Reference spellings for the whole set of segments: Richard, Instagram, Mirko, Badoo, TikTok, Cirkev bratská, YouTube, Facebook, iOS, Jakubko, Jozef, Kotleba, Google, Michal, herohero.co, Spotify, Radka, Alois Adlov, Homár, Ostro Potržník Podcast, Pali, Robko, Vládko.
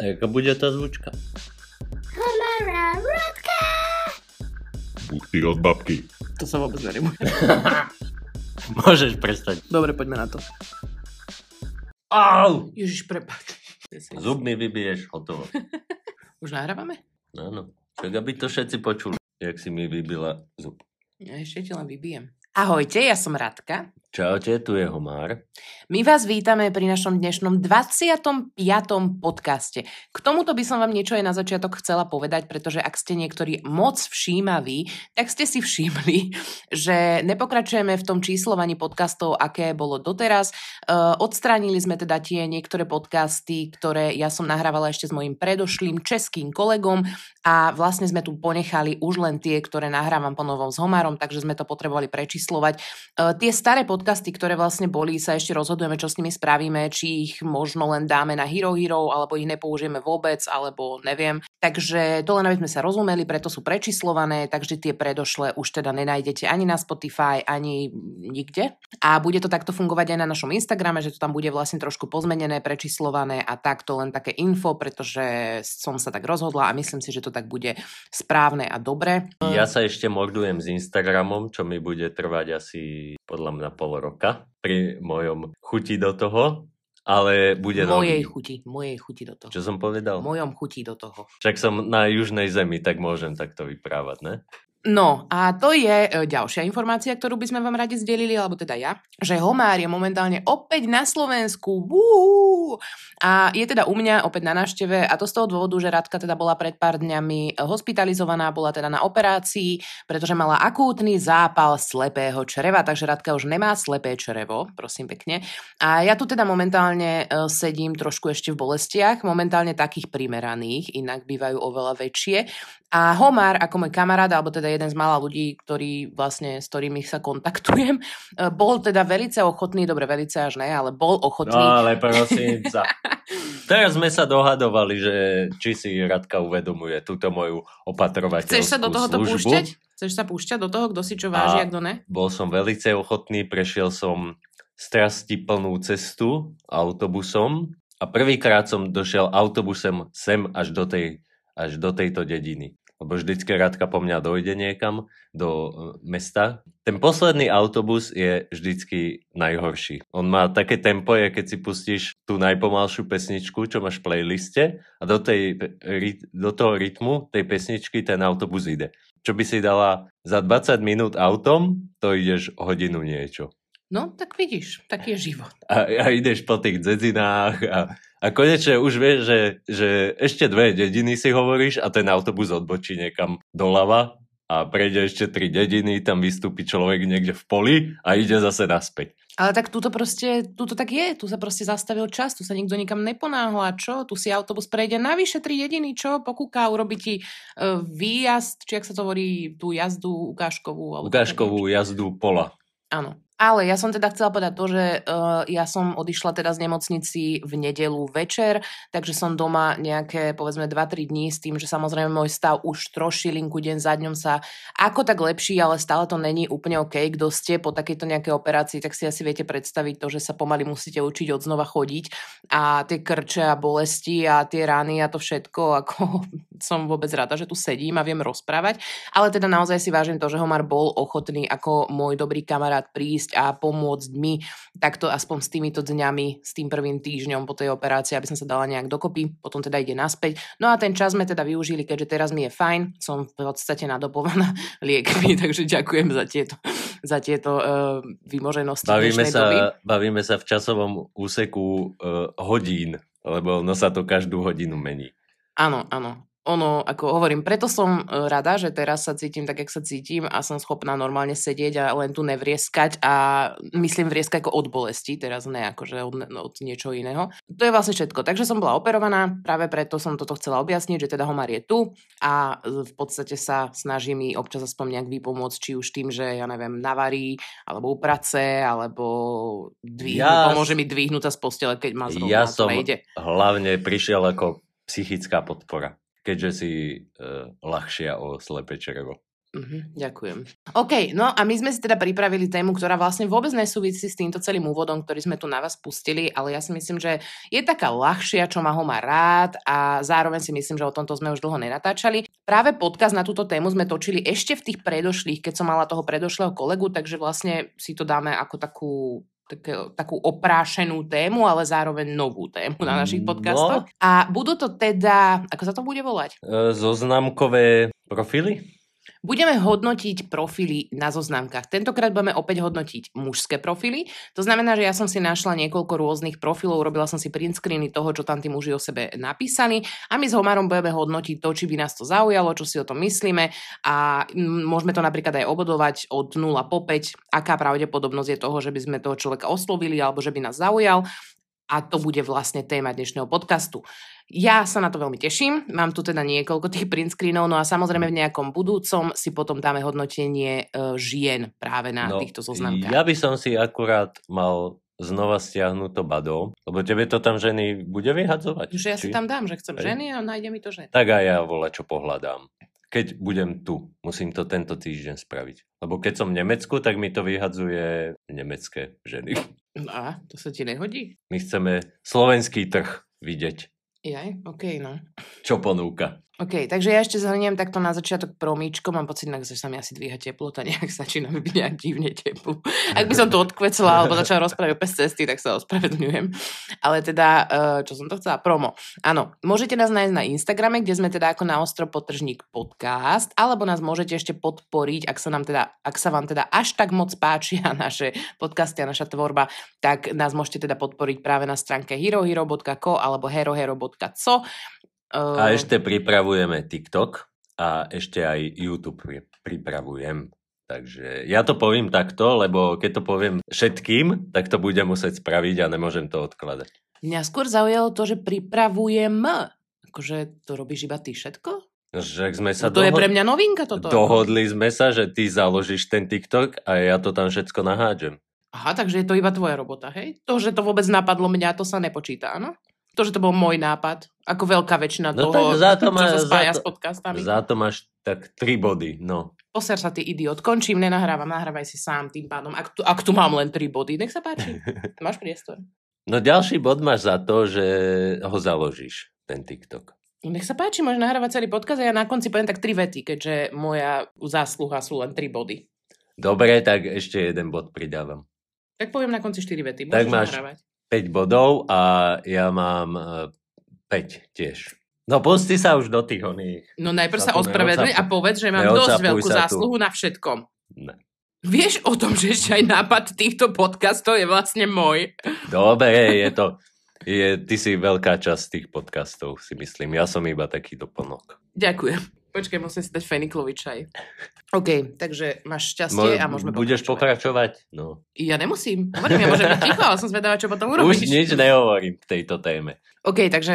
A jaká bude tá zvučka? Homára, Radka! Buchty od babky. To sa vôbec nerimuje. Môžeš prestať. Dobre, poďme na to. Au! Ježiš, prepáč. Zubný vybiješ, hotovo. Už nahrávame? Áno. Však aby to všetci počuli, jak si mi vybila zub. Ja ešte ti len vybijem. Ahojte, ja som Radka. Čaute, tu je Homár. My vás vítame pri našom dnešnom 25. podcaste. K tomuto by som vám niečo aj na začiatok chcela povedať, pretože ak ste niektorí moc všímaví, tak ste si všimli, že nepokračujeme v tom číslovaní podcastov, aké bolo doteraz. Odstránili sme teda tie niektoré podcasty, ktoré ja som nahrávala ešte s mojim predošlým českým kolegom a vlastne sme tu ponechali už len tie, ktoré nahrávam po novom s Homárom, takže sme to potrebovali prečíslovať. Tie staré podcasty, ktoré vlastne boli, sa ešte rozhodujeme, čo s nimi spravíme, či ich možno len dáme na Hero Hero, alebo ich nepoužijeme vôbec, alebo neviem. Takže to len aby sme sa rozumeli, preto sú prečíslované, takže tie predošlé už teda nenájdete ani na Spotify, ani nikde. A bude to takto fungovať aj na našom Instagrame, že to tam bude vlastne trošku pozmenené, prečíslované a takto len také info, pretože som sa tak rozhodla a myslím si, že to tak bude správne a dobre. Ja sa ešte mordujem s Instagramom, čo mi bude trvať asi podľa mňa pol roka pri mojom chuti do toho, ale bude mojej chuti do toho. Čo som povedal? Mojom chuti do toho. Však som na južnej zemi, tak môžem takto vyprávať, ne? No a to je ďalšia informácia, ktorú by sme vám radi zdelili, alebo teda ja, že Homár je momentálne opäť na Slovensku. Uú! A je teda u mňa opäť na návšteve a to z toho dôvodu, že Radka teda bola pred pár dňami hospitalizovaná, bola teda na operácii, pretože mala akútny zápal slepého čreva, takže Radka už nemá slepé črevo, prosím pekne. A ja tu teda momentálne sedím trošku ešte v bolestiach, momentálne takých primeraných, inak bývajú oveľa väčšie. A Homár, ako môj kamarát, alebo teda jeden z mála ľudí, ktorí vlastne, s ktorými sa kontaktujem, bol teda velice ochotný, dobre, velice až ne, ale bol ochotný. No ale prosím sa. Teraz sme sa dohadovali, že či si Radka uvedomuje túto moju opatrovateľskú službu. Chceš sa do tohoto púšťať? Chceš sa púšťať do toho, kto si čo váži a kto ne? Bol som velice ochotný, prešiel som strastiplnú cestu autobusom a prvýkrát som došiel autobusom sem až do tejto dediny. Lebo vždycky Radka po mňa dojde niekam do mesta. Ten posledný autobus je vždycky najhorší. On má také tempo, je keď si pustíš tú najpomalšiu pesničku, čo máš v playliste a do toho rytmu tej pesničky ten autobus ide. Čo by si dala za 20 minút autom, to ideš hodinu niečo. No, tak vidíš, taký je život. A ideš po tých dedinách a konečne už vieš, že ešte dve dediny si hovoríš a ten autobus odbočí niekam doľava a prejde ešte 3 dediny, tam vystúpi človek niekde v poli a ide zase naspäť. Ale tak túto tak je, tu sa proste zastavil čas, tu sa nikto nikam neponáhla, čo? Tu si autobus prejde navyše 3 dediny, čo? Pokúka, urobí ti výjazd, či ak sa to hovorí, tú jazdu ukážkovú. Alebo ukážkovú také, jazdu pola. Áno. Ale ja som teda chcela povedať to, že ja som odišla teda z nemocnici v nedeľu večer, takže som doma nejaké, povedzme, 2-3 dní s tým, že samozrejme môj stav už trošilinku deň za dňom sa ako tak lepší, ale stále to není úplne OK. Kto ste po takejto nejakej operácii, tak si asi viete predstaviť to, že sa pomaly musíte učiť odznova chodiť a tie krče a bolesti a tie rány a to všetko, ako som vôbec rada, že tu sedím a viem rozprávať. Ale teda naozaj si vážim to, že Homár bol ochotný ako môj dobrý kamarát prísť a pomôcť mi takto aspoň s týmito dňami, s tým prvým týždňom po tej operácii, aby som sa dala nejak dokopy, potom teda ide naspäť. No a ten čas sme teda využili, keďže teraz mi je fajn, som v podstate nadopovaná liekmi, takže ďakujem za tieto vymoženosti. Bavíme sa v časovom úseku hodín, lebo ono sa to každú hodinu mení. Áno, áno. Ono, ako hovorím, preto som rada, že teraz sa cítim tak, jak sa cítim a som schopná normálne sedieť a len tu nevrieskať a myslím vrieskať ako od bolesti, teraz ne akože od niečo iného. To je vlastne všetko. Takže som bola operovaná, práve preto som toto chcela objasniť, že teda Homár je tu a v podstate sa snaží mi občas aspoň nejak vypomôcť, či už tým, že ja neviem, navarí, alebo uprace, alebo pomôže mi dvihnúť sa z postele, keď ma zrovna nejde. Ja som hlavne prišiel ako psychická podpora. Keďže si ľahšia o slepé črevo. Ďakujem. OK, no a my sme si teda pripravili tému, ktorá vlastne vôbec nesúvisí s týmto celým úvodom, ktorý sme tu na vás pustili, ale ja si myslím, že je taká ľahšia, čo ma Homár rád, a zároveň si myslím, že o tomto sme už dlho nenatáčali. Práve podcast na túto tému sme točili ešte v tých predošlých, keď som mala toho predošlého kolegu, takže vlastne si to dáme ako takú oprášenú tému, ale zároveň novú tému na našich podcastoch. No. A budú to teda, ako sa to bude volať? Zoznamkové profily? Budeme hodnotiť profily na zoznamkách. Tentokrát budeme opäť hodnotiť mužské profily. To znamená, že ja som si našla niekoľko rôznych profilov, robila som si print screeny toho, čo tam tí muži o sebe napísali, a my s Homárom budeme hodnotiť to, či by nás to zaujalo, čo si o tom myslíme, a môžeme to napríklad aj obodovať od 0 po 5, aká pravdepodobnosť je toho, že by sme toho človeka oslovili alebo že by nás zaujal. A to bude vlastne téma dnešného podcastu. Ja sa na to veľmi teším. Mám tu teda niekoľko tých print screenov. No a samozrejme v nejakom budúcom si potom dáme hodnotenie žien práve na týchto zoznamkách. Ja by som si akurát mal znova stiahnuť to Badoo, lebo tebe to tam ženy bude vyhadzovať. Že ja si tam dám, že chcem ženy, a nájde mi to ženy. Tak aj ja voľa čo pohľadám. Keď budem tu, musím to tento týždeň spraviť. Lebo keď som v Nemecku, tak mi to vyhadzuje nemecké ženy. A to sa ti nehodí? My chceme slovenský trh vidieť. Jaj, okej, no. Čo ponúka? OK, takže ja ešte zhrniem takto na začiatok promíčko. Mám pocit, že sa mi asi dvíha teplota, nejak začína mi byť nejak divne teplo. Ak by som to odkvecla alebo začala rozprávať o pes cesty, tak sa ospravedlňujem. Ale teda, čo som to chcela? Promo. Áno, môžete nás nájsť na Instagrame, kde sme teda ako na Ostro Potržník Podcast, alebo nás môžete ešte podporiť, ak sa vám teda až tak moc páčia naše podcasty a naša tvorba, tak nás môžete teda podporiť práve na stránke herohero.co alebo herohero.co. A ešte pripravujeme TikTok a ešte aj YouTube pripravujem. Takže ja to poviem takto, lebo keď to poviem všetkým, tak to budem musieť spraviť a nemôžem to odkladať. Mňa skôr zaujalo to, že pripravujem. Akože to robíš iba ty všetko? Že sme sa to je pre mňa novinka toto. Dohodli sme sa, že ty založíš ten TikTok a ja to tam všetko nahádžem. Aha, takže je to iba tvoja robota, hej? To, že to vôbec napadlo mňa, to sa nepočíta, áno? To, že to bol môj nápad, ako veľká väčšina toho, čo sa spája s podcastami. Za to máš tak 3 body, no. Poser sa, ty idiot, končím, nahrávaj si sám tým pádom, ak tu mám len 3 body, nech sa páči, máš priestor. No ďalší bod máš za to, že ho založíš, ten TikTok. Nech sa páči, môžeš nahrávať celý podcast a ja na konci poviem tak 3 vety, keďže moja zásluha sú len 3 body. Dobre, tak ešte 1 bod pridávam. Tak poviem na konci 4 vety, môžeš nahrávať. 5 bodov a ja mám 5 tiež. No pusti sa už do tých oných. No najprv sa ospravedli a povedz, že mám dosť veľkú zásluhu na všetkom. Ne. Vieš o tom, že ešte aj nápad týchto podcastov je vlastne môj? Dobre, je to. Ty si veľká časť tých podcastov, si myslím. Ja som iba taký doplnok. Ďakujem. Počkaj, musím si dať feniklový čaj. OK, takže máš šťastie a môžeme pokračovať. Budeš pokračovať? No. Ja nemusím. Hovorím, ja môžem byť ticho, ale som zvedavá, čo potom urobíš. Už nič nehovorím k tejto téme. OK, takže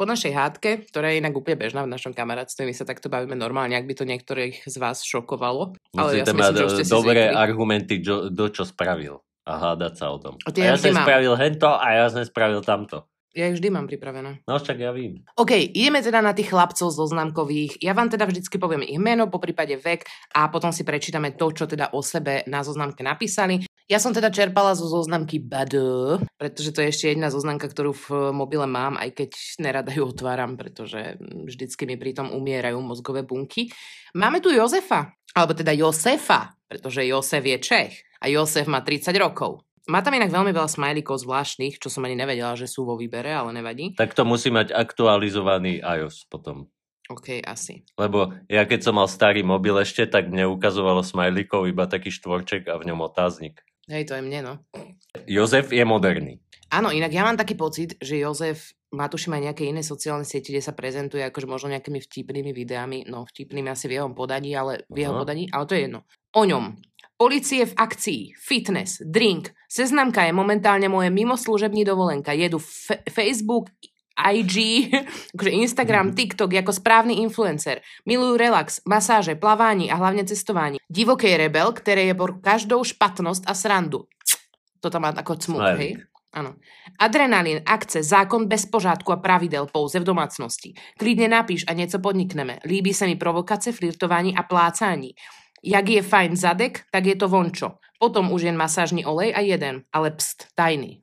po našej hádke, ktorá je inak úplne bežná v našom kamarátstve, my sa takto bavíme normálne, ak by to niektorých z vás šokovalo. Ale ja si myslím, že už ste si dobré zvykli. Argumenty, čo spravil a hádať sa o tom. A ja som spravil hento a ja som spravil tamto. Ja ich vždy mám pripravené. No však ja vím. OK, ideme teda na tých chlapcov zoznamkových. Ja vám teda vždycky poviem ich meno, poprípade vek, a potom si prečítame to, čo teda o sebe na zoznamke napísali. Ja som teda čerpala zo zoznamky Badoo, pretože to je ešte jedna zoznamka, ktorú v mobile mám, aj keď nerada ju otváram, pretože vždycky mi pritom umierajú mozgové bunky. Máme tu Jozefa, alebo teda Josefa, pretože Jozef je Čech a Jozef má 30 rokov. Má tam inak veľmi veľa smajlíkov zvláštnych, čo som ani nevedela, že sú vo výbere, ale nevadí. Tak to musí mať aktualizovaný iOS potom. OK, asi. Lebo ja keď som mal starý mobil ešte, tak mne ukazovalo smajlíkov iba taký štvorček a v ňom otáznik. Hej, to je mne, no. Jozef je moderný. Áno, inak ja mám taký pocit, že Jozef má tuším aj nejaké iné sociálne siete, kde sa prezentuje akože možno nejakými vtipnými videami, no vtipnými asi v jeho podaní, ale to je jedno. O ňom. Polície v akcii, fitness, drink, seznamka je momentálne moje mimoslúžební dovolenka, jedu Facebook, IG, Instagram, TikTok ako správny influencer, milujú relax, masáže, plavání a hlavne cestování. Divoký rebel, ktorý je por každou špatnosť a srandu. To tam má ako cmuk, hej? Áno. Adrenalín, akce, zákon bez pořádku a pravidel pouze v domácnosti. Klidne napíš a nieco podnikneme. Líbí sa mi provokace, flirtování a plácání. Jak je fajn zadek, tak je to vončo. Potom už jen masážny olej a jeden. Ale pst, tajný.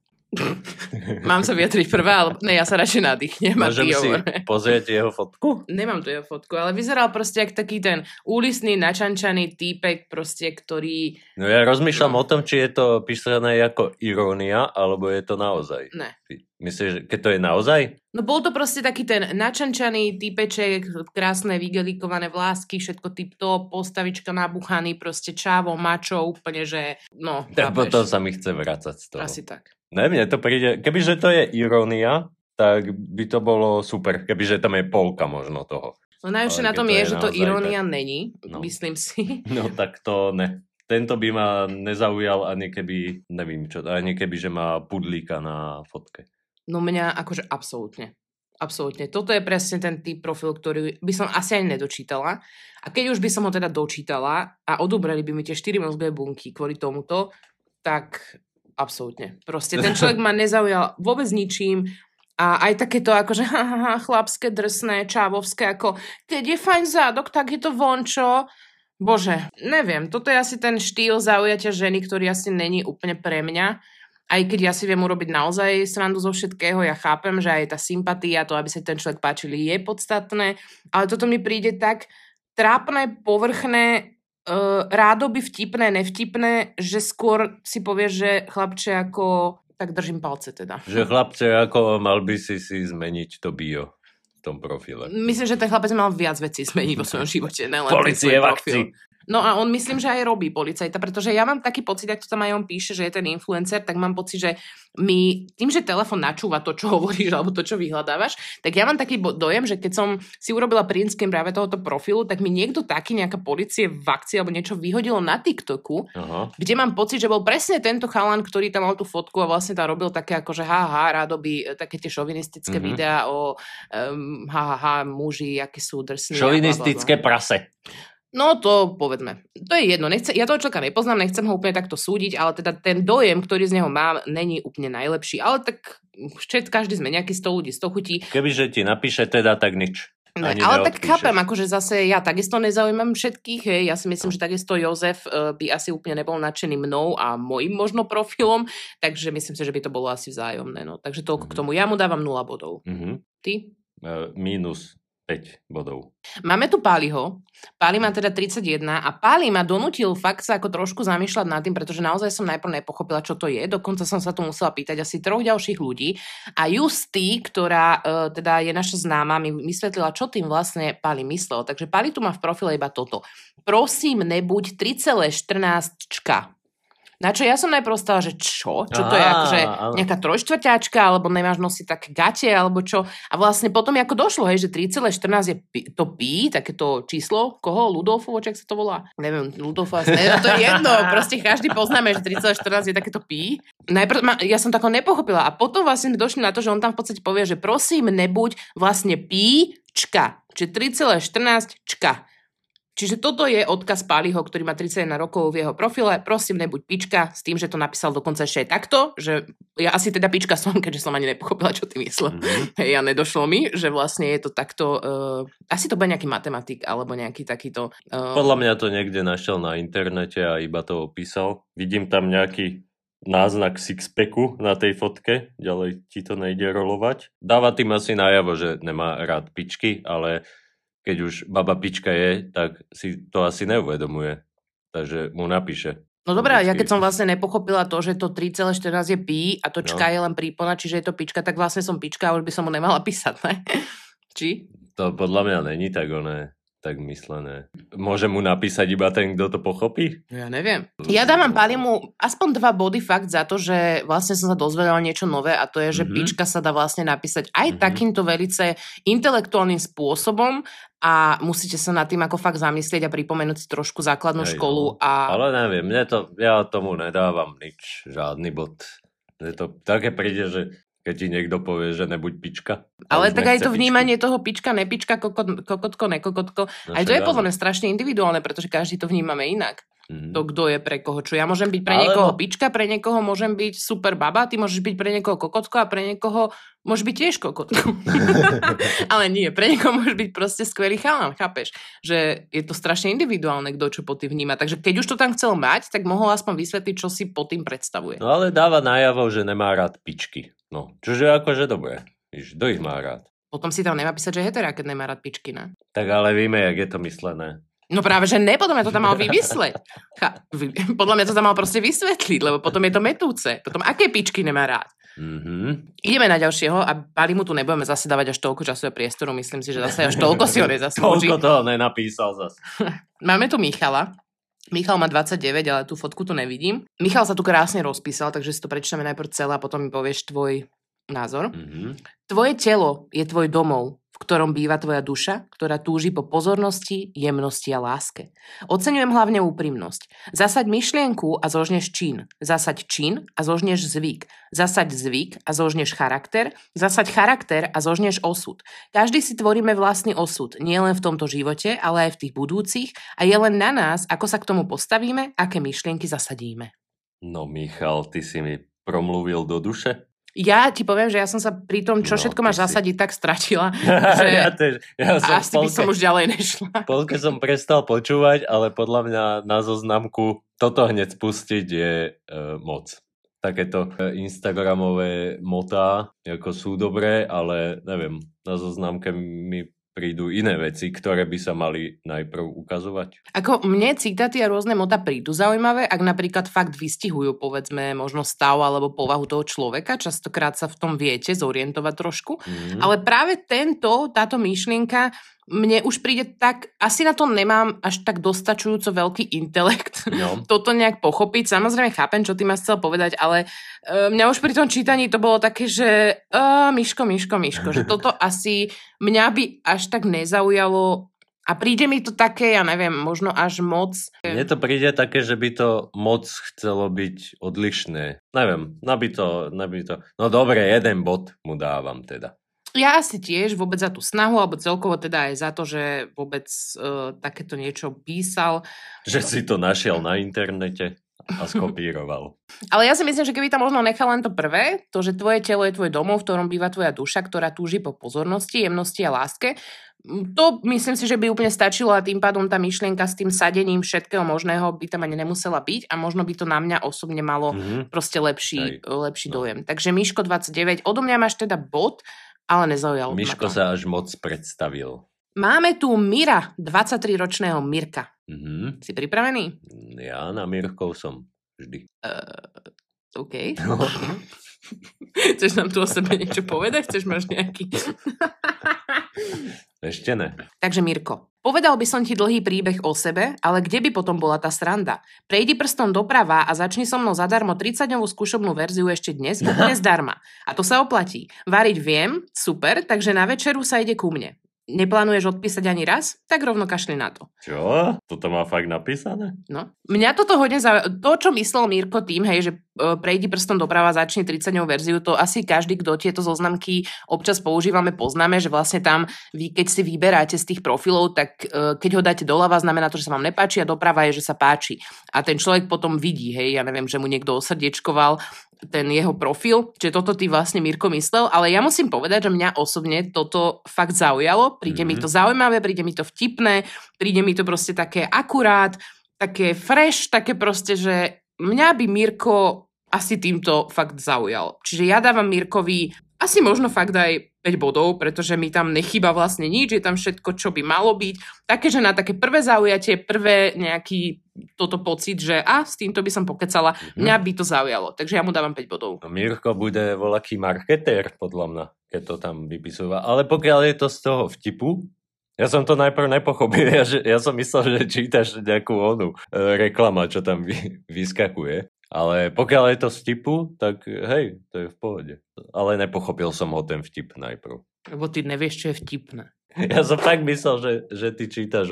Mám sa vyjadriť prvá, ale ne, ja sa radšej nadýchnem. Môžem si pozrieť jeho fotku? Nemám tu jeho fotku, ale vyzeral proste jak taký ten úlisný, načančaný týpek proste, ktorý... No ja rozmýšľam o tom, či je to písané ako irónia, alebo je to naozaj. Ne. Myslíš, keď to je naozaj? No bol to proste taký ten načančaný týpeček, krásne vygelikované vlásky, všetko tip-top, postavička nabuchaný, proste čávo, mačo, úplne, že... No, potom sa mi chce vracať z toho. Asi tak. Ne, mne to príde, kebyže to je irónia, tak by to bolo super, kebyže tam je polka možno toho. No najlepšie na tom je, že to irónia tak... není, no. Myslím si. No tak to ne. Tento by ma nezaujal ani keby, neviem čo, ani keby, že má pudlíka na fotke. No mňa akože absolútne. Absolútne. Toto je presne ten typ profil, ktorý by som asi ani nedočítala. A keď už by som ho teda dočítala a odobrali by mi tie 4 mozgové bunky kvôli tomuto, tak... Absolútne. Proste ten človek ma nezaujal vôbec ničím a aj takéto akože chlapské, drsné, čávovské, ako keď je fajn zádok, tak je to vončo. Bože, neviem, toto je asi ten štýl zaujatia ženy, ktorý asi není úplne pre mňa. Aj keď ja si viem urobiť naozaj srandu zo všetkého, ja chápem, že aj tá sympatia, to, aby sa ten človek páčili, je podstatné, ale toto mi príde tak trápne, povrchné, rádoby vtipné, nevtipné, že skôr si povieš, že chlapče ako... Tak držím palce teda. Že chlapče ako mal by si zmeniť to bio v tom profile. Myslím, že ten chlapec mal viac vecí zmeniť vo svojom živote. Policie v akcii. No a on myslím, že aj robí policajta, pretože ja mám taký pocit, ak to tam aj on píše, že je ten influencer, tak mám pocit, že my, tým, že telefon načúva to, čo hovoríš alebo to, čo vyhľadávaš, tak ja mám taký dojem, že keď som si urobila print screen práve tohoto profilu, tak mi niekto taký, nejaká policie v akcii alebo niečo vyhodilo na TikToku, aha, kde mám pocit, že bol presne tento chalan, ktorý tam mal tú fotku a vlastne tam robil také akože haha, rádoby také tie šovinistické videá o haha, muži, aké sú drsní. Šovinistické prase. No to povedzme. To je jedno. Ja toho človeka nepoznám, nechcem ho úplne takto súdiť, ale teda ten dojem, ktorý z neho mám, není úplne najlepší. Ale tak každý sme nejaký 100 ľudí, 100 chutí. Kebyže ti napíše teda, tak nič. No, ale tak chápem, akože zase ja takisto nezaujímam všetkých, hej. Ja si myslím, že takisto Jozef by asi úplne nebol nadšený mnou a mojim možno profilom, takže myslím si, že by to bolo asi vzájomné. No. Takže toľko k tomu. Ja mu dávam 0 bodov. Ty? Mínus 5 bodov. Máme tu Paliho. Pali má teda 31 a Pali ma donútil fakt sa ako trošku zamýšľať nad tým, pretože naozaj som najprv nepochopila, čo to je. Dokonca som sa to musela pýtať asi 3 ďalších ľudí. A Justy, ktorá teda je naša známa, mi vysvetlila, čo tým vlastne Pali myslel. Takže Pali tu má v profile iba toto. Prosím, nebuď 3,14-čka. Na čo ja som najprv stala, že čo? Čo to je akože nejaká trojštvrťáčka, alebo nemáš nosiť také gate, alebo čo? A vlastne potom ako došlo, hej, že 3,14 je to pi, takéto číslo, koho? Ludolfovo, čak sa to volá? Neviem, Ludolfo, to je jedno, proste každý poznáme, že 3,14 je takéto pi. Najprv ja som tako nepochopila a potom vlastne došli na to, že on tam v podstate povie, že prosím, nebuď vlastne píčka, čiže 3,14 čka. Čiže toto je odkaz Paliho, ktorý má 31 rokov v jeho profile. Prosím, nebuď pička, s tým, že to napísal dokonca ešte aj takto, že ja asi teda pička som, keďže som ani nepochopila, čo ty myslel. Ja nedošlo mi, že vlastne je to takto... asi to bude nejaký matematik, alebo nejaký takýto... Podľa mňa to niekde našiel na internete a iba to opísal. Vidím tam nejaký náznak sixpacku na tej fotke, ďalej ti to nejde rolovať. Dáva tým asi najavo, že nemá rád pičky, ale... Keď už baba pička je, tak si to asi neuvedomuje. Takže mu napíše. No dobrá, ja keď som vlastne nepochopila to, že to 3,14 je pí a to čka je len prípona, čiže je to pička, tak vlastne som pička a už by som mu nemala písať, ne? Či? To podľa mňa není tak oné, tak myslené. Môže mu napísať iba ten, kto to pochopí? Ja neviem. Ja dávam Palimu aspoň 2 body fakt za to, že vlastne som sa dozvedela niečo nové a to je, že pička sa dá vlastne napísať aj takýmto velice intelektuálnym spôsobom. A musíte sa nad tým ako fakt zamyslieť a pripomenúť si trošku základnú školu. A... Ale neviem, ja tomu nedávam nič, žiadny bod. Je to také príde, že keď ti niekto povie, že nebuď pička. Ale tak aj to vnímanie toho pička, nepička, kokotko, nekokotko. Aj to je podľa mňa strašne individuálne, pretože každý to vnímame inak. to kto je pre koho čo. Ja môžem byť pre niekoho pička, pre niekoho môžem byť super baba, ty môžeš byť pre niekoho kokotko a pre niekoho môžeš byť tiež kokotko. Ale nie, pre niekoho môžeš byť proste skvelý chalan, chápeš? Že je to strašne individuálne, kto čo po tým vníma. Takže keď už to tam chcel mať, tak mohol aspoň vysvetliť, čo si po tým predstavuje. No ale dáva najavo, že nemá rád pičky. No, čože akože dobre. Kto ich má rád? Potom si tam nemá písať, že je hetera, keď nemá rád pičky, ne? Tak ale vieme, jak je to myslené. No práve, že ne, podľa mňa to tam mal vymysleť. Podľa mňa to tam mal proste vysvetliť, lebo potom je to metúce. Potom aké pičky nemá rád? Mm-hmm. Ideme na ďalšieho a Pali mu tu nebudeme zase dávať až toľko času a priestoru. Myslím si, že zase až toľko si ho nezaslúži. Toľko toho nenapísal zase. Máme tu Michala. Michal má 29, ale tú fotku tu nevidím. Michal sa tu krásne rozpísal, takže si to prečítame najprv celé a potom mi povieš tvoj názor. Mm-hmm. Tvoje telo je tvoj domov, v ktorom býva tvoja duša, ktorá túži po pozornosti, jemnosti a láske. Oceňujem hlavne úprimnosť. Zasaď myšlienku a zožneš čin. Zasaď čin a zožneš zvyk. Zasaď zvyk a zožneš charakter. Zasaď charakter a zožneš osud. Každý si tvoríme vlastný osud, nielen v tomto živote, ale aj v tých budúcich a je len na nás, ako sa k tomu postavíme, aké myšlienky zasadíme. No Michal, ty si mi promluvil do duše? Ja ti poviem, že ja som sa pri tom, čo všetko máš zasadiť, tak stratila, že asi by som už ďalej nešla. Polke som prestal počúvať, ale podľa mňa na zoznamku toto hneď spustiť je moc. Takéto instagramové motá, ako sú dobré, ale neviem, na zoznamke mi prídu iné veci, ktoré by sa mali najprv ukazovať. Ako mne citáty a rôzne mota prídu zaujímavé, ak napríklad fakt vystihujú, povedzme, možno stav alebo povahu toho človeka, častokrát sa v tom viete zorientovať trošku, ale práve táto myšlienka mne už príde tak, asi na to nemám až tak dostačujúco veľký intelekt toto nejak pochopiť. Samozrejme chápem, čo ty ma chcel povedať, ale mňa už pri tom čítaní to bolo také, že Miško, že toto asi mňa by až tak nezaujalo a príde mi to také, ja neviem, možno až moc. Mne to príde také, že by to moc chcelo byť odlišné. Neviem, nabito. No dobre, jeden bod mu dávam teda. Ja asi tiež vôbec za tú snahu, alebo celkovo teda aj za to, že vôbec takéto niečo písal. Že si to našiel na internete a skopíroval. Ale ja si myslím, že keby tam možno nechal len to prvé, to, že tvoje telo je tvoj domov, v ktorom býva tvoja duša, ktorá túži po pozornosti, jemnosti a láske, to myslím si, že by úplne stačilo a tým pádom tá myšlienka s tým sadením všetkého možného by tam ani nemusela byť a možno by to na mňa osobne malo proste lepší dojem. Takže Miško 29, odo mňa máš teda bod, ale nezaujalo. Miško sa až moc predstavil. Máme tu Mira, 23-ročného Mirka. Si pripravený? Ja na Mirkov som vždy. OK. Chceš nám tu o sebe niečo povedať? Chceš máš nejaký... Ešte ne. Takže Mirko, povedal by som ti dlhý príbeh o sebe, ale kde by potom bola tá sranda? Prejdi prstom doprava a začni so mnou zadarmo 30-dňovú skúšobnú verziu ešte dnes, úplne zdarma. A to sa oplatí. Variť viem, super, takže na večeru sa ide ku mne. Neplánuješ odpísať ani raz? Tak rovno kašli na to. Čo? Toto má fakt napísané? No. Mňa toto hodne to, čo myslel Mirko tým, hej, že prejdi prstom doprava, začni 30-dňovú verziu, to asi každý, kto tieto zoznamky občas používame, poznáme, že vlastne tam vy, keď si vyberáte z tých profilov, tak keď ho dáte doľava, znamená to, že sa vám nepáči a doprava je, že sa páči. A ten človek potom vidí, hej, ja neviem, že mu niekto osrdiečkoval ten jeho profil, čiže toto ty vlastne Mirko myslel, ale ja musím povedať, že mňa osobne toto fakt zaujalo, príde mi to zaujímavé, príde mi to vtipné, príde mi to proste také akurát, také fresh, také proste, že mňa by Mirko asi týmto fakt zaujal. Čiže ja dávam Mirkovi asi možno fakt aj 5 bodov, pretože mi tam nechýba vlastne nič, je tam všetko, čo by malo byť. Také, že na také prvé zaujatie, prvé nejaký toto pocit, že s týmto by som pokecala, mňa by to zaujalo. Takže ja mu dávam 5 bodov. Mirko bude voľaký marketér, podľa mňa, keď to tam vypisúva. Ale pokiaľ je to z toho vtipu, ja som to najprv nepochopil, ja som myslel, že čítaš nejakú onu reklama, čo tam vyskakuje. Ale pokiaľ je to z vtipu, tak hej, to je v pohode. Ale nepochopil som ho ten vtip najprv. Lebo ty nevieš, čo je vtipné. Ja som tak myslel, že ty čítaš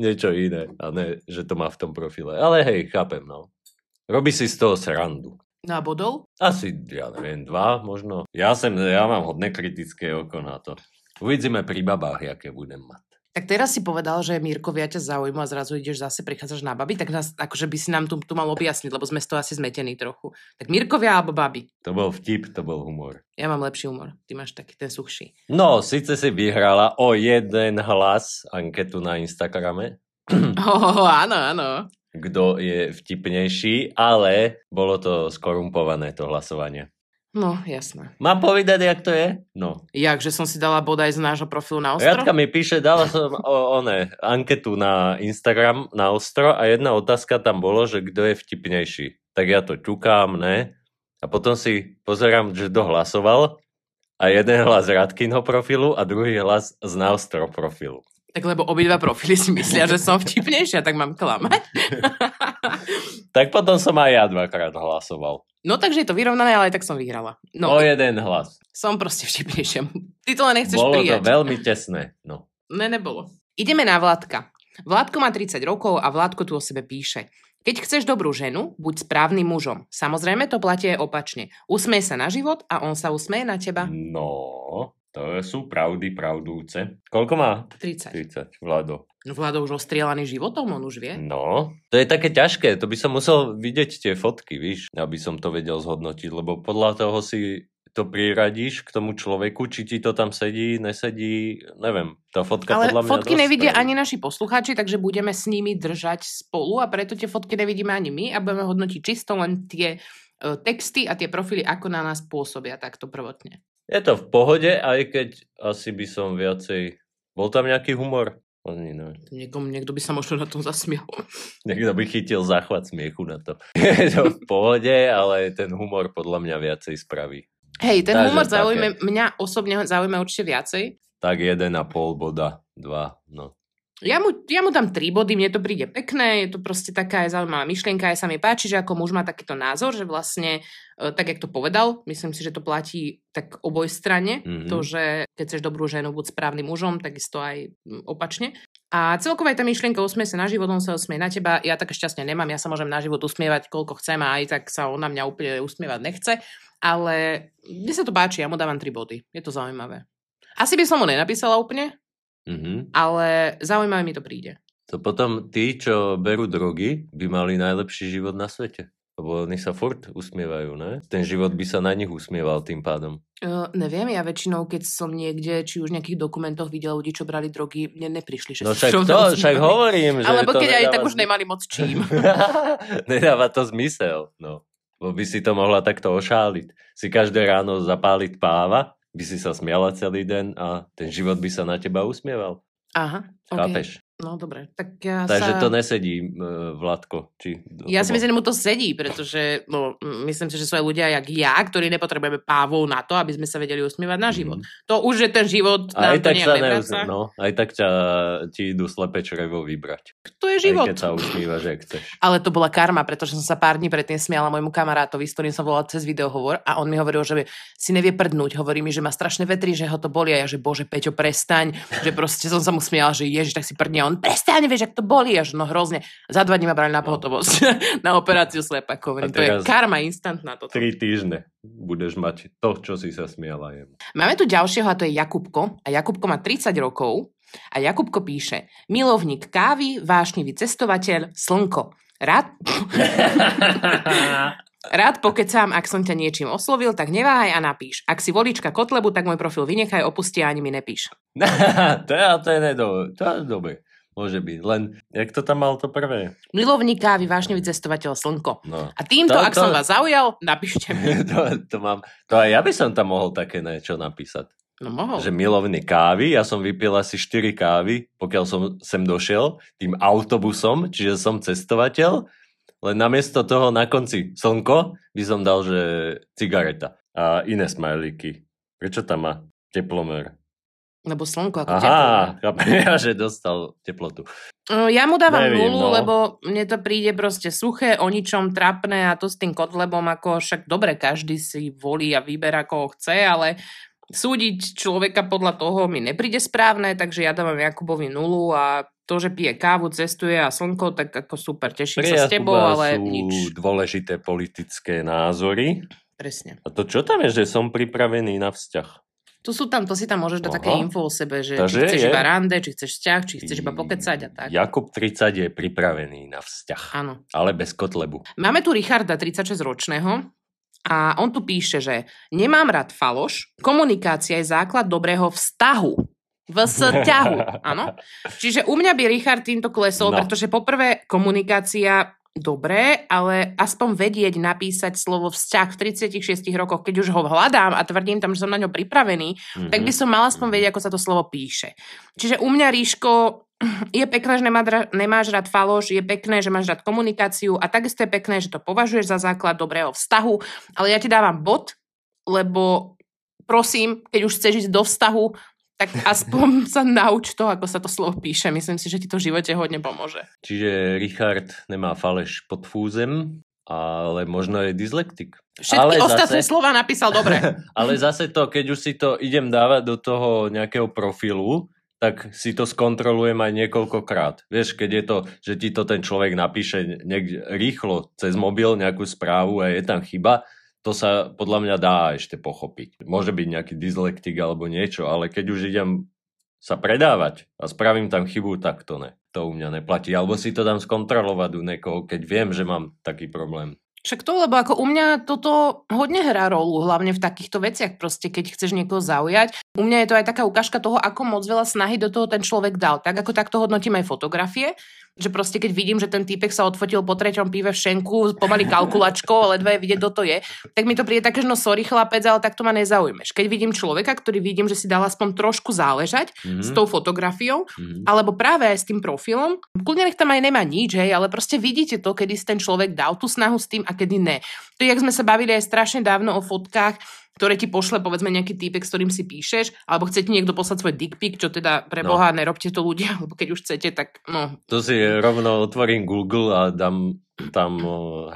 niečo iné a ne, že to má v tom profile. Ale hej, chápem, no. Robí si z toho srandu. Na bodov? Asi, ja neviem, 2 možno. Ja mám hodne kritické oko na to. Uvidíme pri babách, aké budem mať. Tak teraz si povedal, že Mirkovia ťa zaujíma a zrazu ideš zase, prichádzaš na baby, tak nás, akože by si nám tu mal objasniť, lebo sme z toho asi zmetení trochu. Tak Mirkovia alebo baby? To bol vtip, to bol humor. Ja mám lepší humor, ty máš taký ten suchší. No, síce si vyhrala o jeden hlas anketu na Instagrame. Áno, áno. Kto je vtipnejší, ale bolo to skorumpované to hlasovanie. No, jasné. Mám povedať, jak to je? No. Jak, že som si dala bodaj z nášho profilu na Ostro? Radka mi píše, dala som anketu na Instagram na Ostro a jedna otázka tam bolo, že kto je vtipnejší. Tak ja to ťukám, ne? A potom si pozerám, že kto hlasoval a jeden hlas Radkinho profilu a druhý hlas z na Ostro profilu. Tak lebo obidva profily si myslia, že som vtipnejšia, tak mám klamať. Tak potom som aj ja dvakrát hlasoval. No takže je to vyrovnané, ale aj tak som vyhrala. No, o jeden hlas. Som proste vtipnejšia. Ty to len nechceš prijať. Bolo to veľmi tesné, no. Ne, nebolo. Ideme na Vládka. Vládko má 30 rokov a Vládko tu o sebe píše. Keď chceš dobrú ženu, buď správnym mužom. Samozrejme to platí aj opačne. Usmej sa na život a on sa usmeje na teba. No, to sú pravdúce. Koľko má? 30. Vlado. No Vlado už ostrielaný životom, on už vie. No, to je také ťažké, to by som musel vidieť tie fotky, víš, aby som to vedel zhodnotiť, lebo podľa toho si to priradíš k tomu človeku, či ti to tam sedí, nesedí, neviem. Tá fotka ale podľa mňa fotky nevidia ani naši poslucháči, takže budeme s nimi držať spolu a preto tie fotky nevidíme ani my a budeme hodnotiť čisto len tie texty a tie profily, ako na nás pôsobia takto prvotne. Je to v pohode, aj keď asi by som viacej... Bol tam nejaký humor? Niekto by sa možno na tom zasmial. Niekto by chytil záchvat smiechu na to. Je to v pohode, ale ten humor podľa mňa viacej spraví. Hej, ten humor zaujme, mňa osobne zaujme určite viacej. Tak 1,5 boda, 2, no. Ja mu dám 3 body, mne to príde pekné, je to proste taká aj zaujímavá myšlienka, aj sa mi páči, že ako muž má takýto názor, že vlastne, tak jak to povedal, myslím si, že to platí tak obojstranne, to, že keď chceš dobrú ženu, buď správnym mužom, takisto aj opačne. A celkovo aj tá myšlienka usmie sa na život, on sa usmie na teba. Ja také šťastie nemám, ja sa môžem na život usmievať, koľko chcem a aj tak sa ona mňa úplne usmievať nechce. Ale mne sa to páči, ja mu dávam 3 body, je to zaujímavé. Asi by som mu nenapísala úplne, ale zaujímavé mi to príde. To potom tí, čo berú drogy, by mali najlepší život na svete. Lebo oni sa furt usmievajú, ne? Ten život by sa na nich usmieval tým pádom. Neviem, ja väčšinou, keď som niekde, či už v nejakých dokumentoch videl ľudí, čo brali drogy, mne neprišli, že... No však hovorím, že... Alebo keď aj tak už nemali moc čím. Nedáva to zmysel, no. Lebo by si to mohla takto ošáliť. Si každé ráno zapáliť páva, by si sa smiala celý deň a ten život by sa na teba usmieval. Aha, ok. Chápeš? No dobre, tak ja takže to nesedí Vládko. Ja si myslím, že mu to sedí, pretože no, myslím si, že sú aj ľudia jak ja, ktorí nepotrebujeme pávou na to, aby sme sa vedeli usmievať na život. To už je ten život nám to nejak nevraca. Aj tak ti idú slepé črevo vybrať. To je život. Aj keď sa usmívaš, jak chceš. Ale to bola karma, pretože som sa pár dní predtým smiala môjmu kamarátovi, s ktorým som volala cez videohovor a on mi hovoril, že si nevie prdnúť. Hovorí mi, že má strašné vetry, že ho to boli a ja, že bože, Peťo, prestaň, že proste som sa mu smiala, že ježiš, tak si prdne. On prestane, vieš, ak to bolí, až no hrozne. Za 2 dní ma brali na pohotovosť, na operáciu slepa, hovorím. To je karma instantná toto. 3 týždne budeš mať to, čo si sa smiala jemu. Máme tu ďalšieho a to je Jakubko. A Jakubko má 30 rokov a Jakubko píše: milovník kávy, vášnivý cestovateľ, slnko. Rád pokecám, ak som ťa niečím oslovil, tak neváhaj a napíš. Ak si volička Kotlebu, tak môj profil vynechaj, opusti a ani mi nepíš. To je dobré. Môže byť, len, jak to tam mal to prvé? Milovník kávy, vášnivý cestovateľ, slnko. No. A týmto, ak som vás zaujal, napíšte mi. To mám. To aj ja by som tam mohol také niečo napísať. No mohol. Že milovný kávy, ja som vypil asi 4 kávy, pokiaľ som sem došiel, tým autobusom, čiže som cestovateľ, len namiesto toho na konci slnko by som dal, že cigareta a iné smajlíky. Prečo tam má teplomer? Lebo slnko ako ja, že dostal teplotu. Ja mu dávam nulu, lebo mne to príde proste suché, o ničom, trapné a to s tým Kotlebom, ako však dobre, každý si volí a vyberá, koho chce, ale súdiť človeka podľa toho mi nepríde správne, takže ja dávam Jakubovi 0 a to, že pije kávu, cestuje a slnko, tak ako super, teším sa s tebou, ale nič. Sú dôležité politické názory. Presne. A to čo tam je, že som pripravený na vzťah? to si tam môžeš dať také info o sebe, že takže či chceš iba rande, či chceš vzťah, či chceš iba pokecať a tak. Jakub 30 je pripravený na vzťah, áno, ale bez kotlebu. Máme tu Richarda, 36-ročného, a on tu píše, že nemám rád faloš, komunikácia je základ dobrého vzťahu. V sťahu, áno. Čiže u mňa by Richard týmto klesol, pretože poprvé komunikácia dobré, ale aspoň vedieť napísať slovo vzťah v 36 rokoch, keď už ho hľadám a tvrdím tam, že som na ňo pripravený, tak by som mala aspoň vedieť, ako sa to slovo píše. Čiže u mňa, Ríško, je pekné, že nemáš rád faloš, je pekné, že máš rád komunikáciu a takisto je pekné, že to považuješ za základ dobrého vzťahu, ale ja ti dávam bod, lebo prosím, keď už chceš ísť do vzťahu, tak aspoň sa nauč to, ako sa to slovo píše. Myslím si, že ti to v živote hodne pomôže. Čiže Richard nemá faleš pod fúzem, ale možno je dyslektik. Všetky ostatné slova napísal dobre. Ale zase to, keď už si to idem dávať do toho nejakého profilu, tak si to skontrolujem aj niekoľkokrát. Vieš, keď je to, že ti to ten človek napíše rýchlo cez mobil nejakú správu a je tam chyba, to sa podľa mňa dá ešte pochopiť. Môže byť nejaký dyslektik alebo niečo, ale keď už idem sa predávať a spravím tam chybu, tak to ne. To u mňa neplatí. Alebo si to dám skontrolovať u niekoho, keď viem, že mám taký problém. Však to, lebo ako u mňa toto hodne hrá rolu, hlavne v takýchto veciach, proste keď chceš niekoho zaujať. U mňa je to aj taká ukážka toho, ako moc veľa snahy do toho ten človek dal. Tak ako takto hodnotím aj fotografie, že proste keď vidím, že ten týpek sa odfotil po 3. pive v šenku, pomaly kalkulačkou, ledva je vidieť, kto to je, tak mi to príde také, že no sorry chlapec, ale tak to ma nezaujímeš. Keď vidím človeka, ktorý vidím, že si dal aspoň trošku záležať s tou fotografiou, alebo práve aj s tým profilom, kľudne nech tam aj nemá nič, hej, ale proste vidíte to, kedy si ten človek dal tú snahu s tým a kedy ne. To je, jak sme sa bavili aj strašne dávno o fotkách, ktoré ti pošle, povedzme, nejaký týpek, s ktorým si píšeš, alebo chce ti niekto poslať svoj dick pic, čo teda preboha, nerobte to ľudia, lebo keď už chcete, tak no. To si rovno otvorím Google a dám tam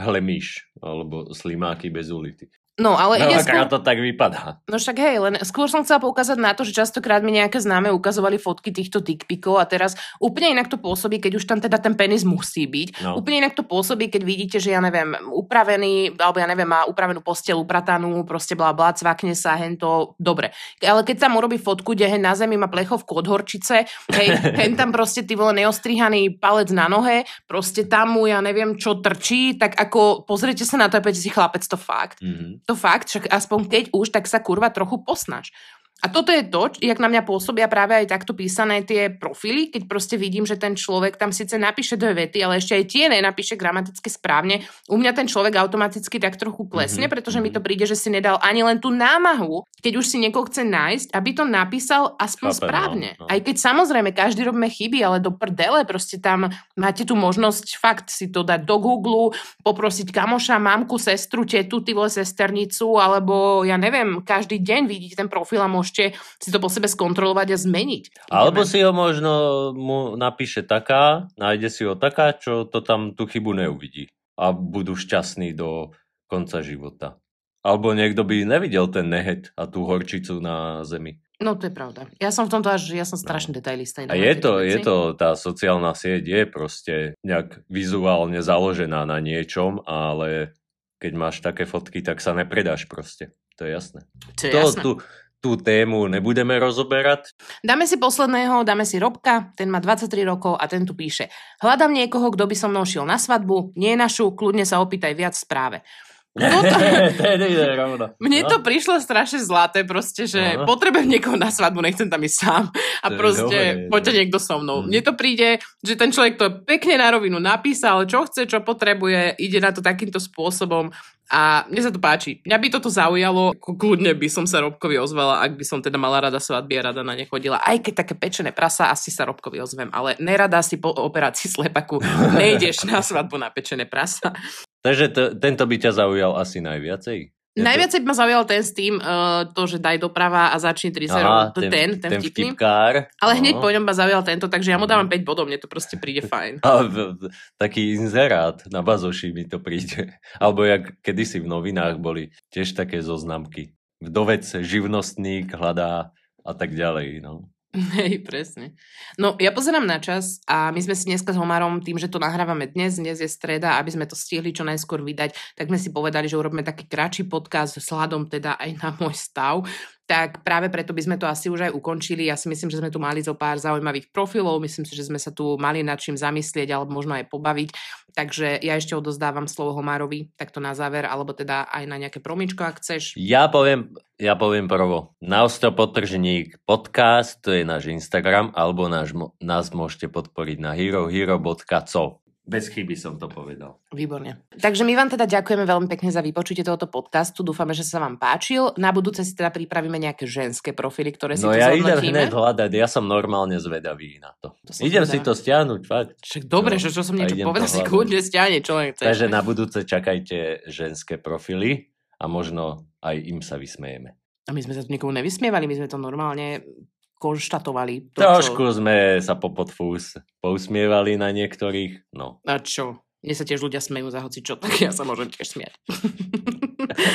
hlemíš, alebo slimáky bez ulity. No, ale ide skôr... to tak vypadá. No však hej, len skôr som chcela poukázať na to, že častokrát mi nejaké známe ukazovali fotky týchto dickpikov a teraz úplne inak to pôsobí, keď už tam teda ten penis musí byť. No. Úplne inak to pôsobí, keď vidíte, že ja neviem, upravený, alebo ja neviem, má upravenú posteľ, upratanú, proste blablá, cvakne sa, hento, dobre. Ale keď tam urobí fotku, kde na zemi má plechovku od horčice, hej, hen tam proste ty vole neostrihaný palec na nohe, proste tam mu ja neviem čo trčí, tak ako pozrite sa na to a poviete si chlapec, to fakt. Mm-hmm. To fakt, však aspoň keď už, tak sa kurva trochu posnáš. A toto je to, jak na mňa pôsobia práve aj takto písané tie profily, keď proste vidím, že ten človek tam síce napíše dve vety, ale ešte aj tie nenapíše gramaticky správne. U mňa ten človek automaticky tak trochu klesne, pretože mi to príde, že si nedal ani len tú námahu, keď už si niekoho chce nájsť, aby to napísal aspoň správne. No. Aj keď samozrejme každý robíme chyby, ale do prdele proste tam máte tú možnosť fakt si to dať do Google, poprosiť kamoša, mamku, sestru, tetu, ty vole sesternicu, alebo ja neviem, každý deň vidíte ten profil a ešte si to po sebe skontrolovať a zmeniť. Alebo si ho možno mu napíše taká, nájde si ho taká, čo to tam tú chybu neuvidí a budú šťastní do konca života. Alebo niekto by nevidel ten nehet a tú horčicu na zemi. No to je pravda. Ja som v tomto až, ja som strašne detailista. A je to, tá sociálna sieť je proste nejak vizuálne založená na niečom, ale keď máš také fotky, tak sa nepredáš proste. To je jasné. Tú tému nebudeme rozoberať. Dáme si posledného, dáme si Robka, ten má 23 rokov a ten tu píše: hľadám niekoho, kto by so mnou šiel na svadbu, nie našu, kľudne sa opýtaj viac v správe. Mne to prišlo strašne zlaté, proste, že potrebujem niekoho na svadbu, nechcem tam ísť sám a proste poďte niekto so mnou. Mne to príde, že ten človek to pekne na rovinu napísal, čo chce, čo potrebuje, ide na to takýmto spôsobom a mne sa to páči. Mňa by toto zaujalo, kľudne by som sa Robkovi ozvala, ak by som teda mala rada svadby a rada na ne chodila. Aj keď také pečené prasa, asi sa Robkovi ozvem, ale nerada si po operácii slepaku nejdeš na svadbu na pečené prasa. Takže tento by ťa zaujal asi najviacej? Najviacej by ma zaujal ten s tým, to, že daj doprava a začni 3-0. Ten vtipný. Ale hneď po ňom ma zaujal tento, takže ja mu dávam 5 bodov, mne to proste príde fajn. Taký inzerát na bazoši mi to príde. Alebo jak kedysi v novinách boli tiež také zoznamky. Vdovec, živnostník, hľadá a tak ďalej, no. Hej, presne. No, ja pozerám na čas a my sme si dneska s Homárom, tým, že to nahrávame dnes je streda, aby sme to stihli čo najskôr vydať, tak sme si povedali, že urobíme taký kratší podcast s hľadom teda aj na môj stav. tak práve preto by sme to asi už aj ukončili. Ja si myslím, že sme tu mali zo pár zaujímavých profilov, myslím si, že sme sa tu mali nad čím zamyslieť alebo možno aj pobaviť. Takže ja ešte odozdávam slovo Homárovi, takto na záver, alebo teda aj na nejaké promičko, ak chceš. Ja poviem prvo. Na Ostro Potržník Podcast, to je náš Instagram, alebo nás môžete podporiť na herohero.co. Bez chyby som to povedal. Výborne. Takže my vám teda ďakujeme veľmi pekne za vypočutie tohoto podcastu. Dúfame, že sa vám páčil. Na budúce si teda pripravíme nejaké ženské profily, ktoré si tu zhodnotíme. No ja idem hneď hľadať. Ja som normálne zvedavý na to. Idem si to stiahnuť, fakt. Však dobre, že som niečo povedal, si kľudne stiahne, čo len chceš. Takže na budúce čakajte ženské profily a možno aj im sa vysmejeme. A my sme sa tu nikomu nevysmievali, my sme to normálne konštatovali. Trošku sme sa popod fús pousmievali na niektorých. No. A čo? Mne sa tiež ľudia smejú za hocičo, tak ja sa môžem tiež smiať.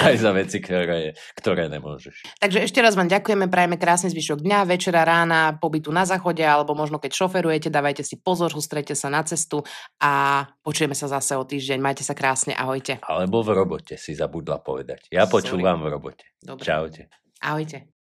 Aj za veci, ktoré nemôžeš. Takže ešte raz vám ďakujeme, prajeme krásny zvyšok dňa, večera, rána, pobytu na záchode, alebo možno keď šoferujete, dávajte si pozor, hustrete sa na cestu a počujeme sa zase o týždeň. Majte sa krásne, ahojte. Alebo v robote si zabudla povedať. Ja počúvam v robote. Dobre. Čaute. Ahojte.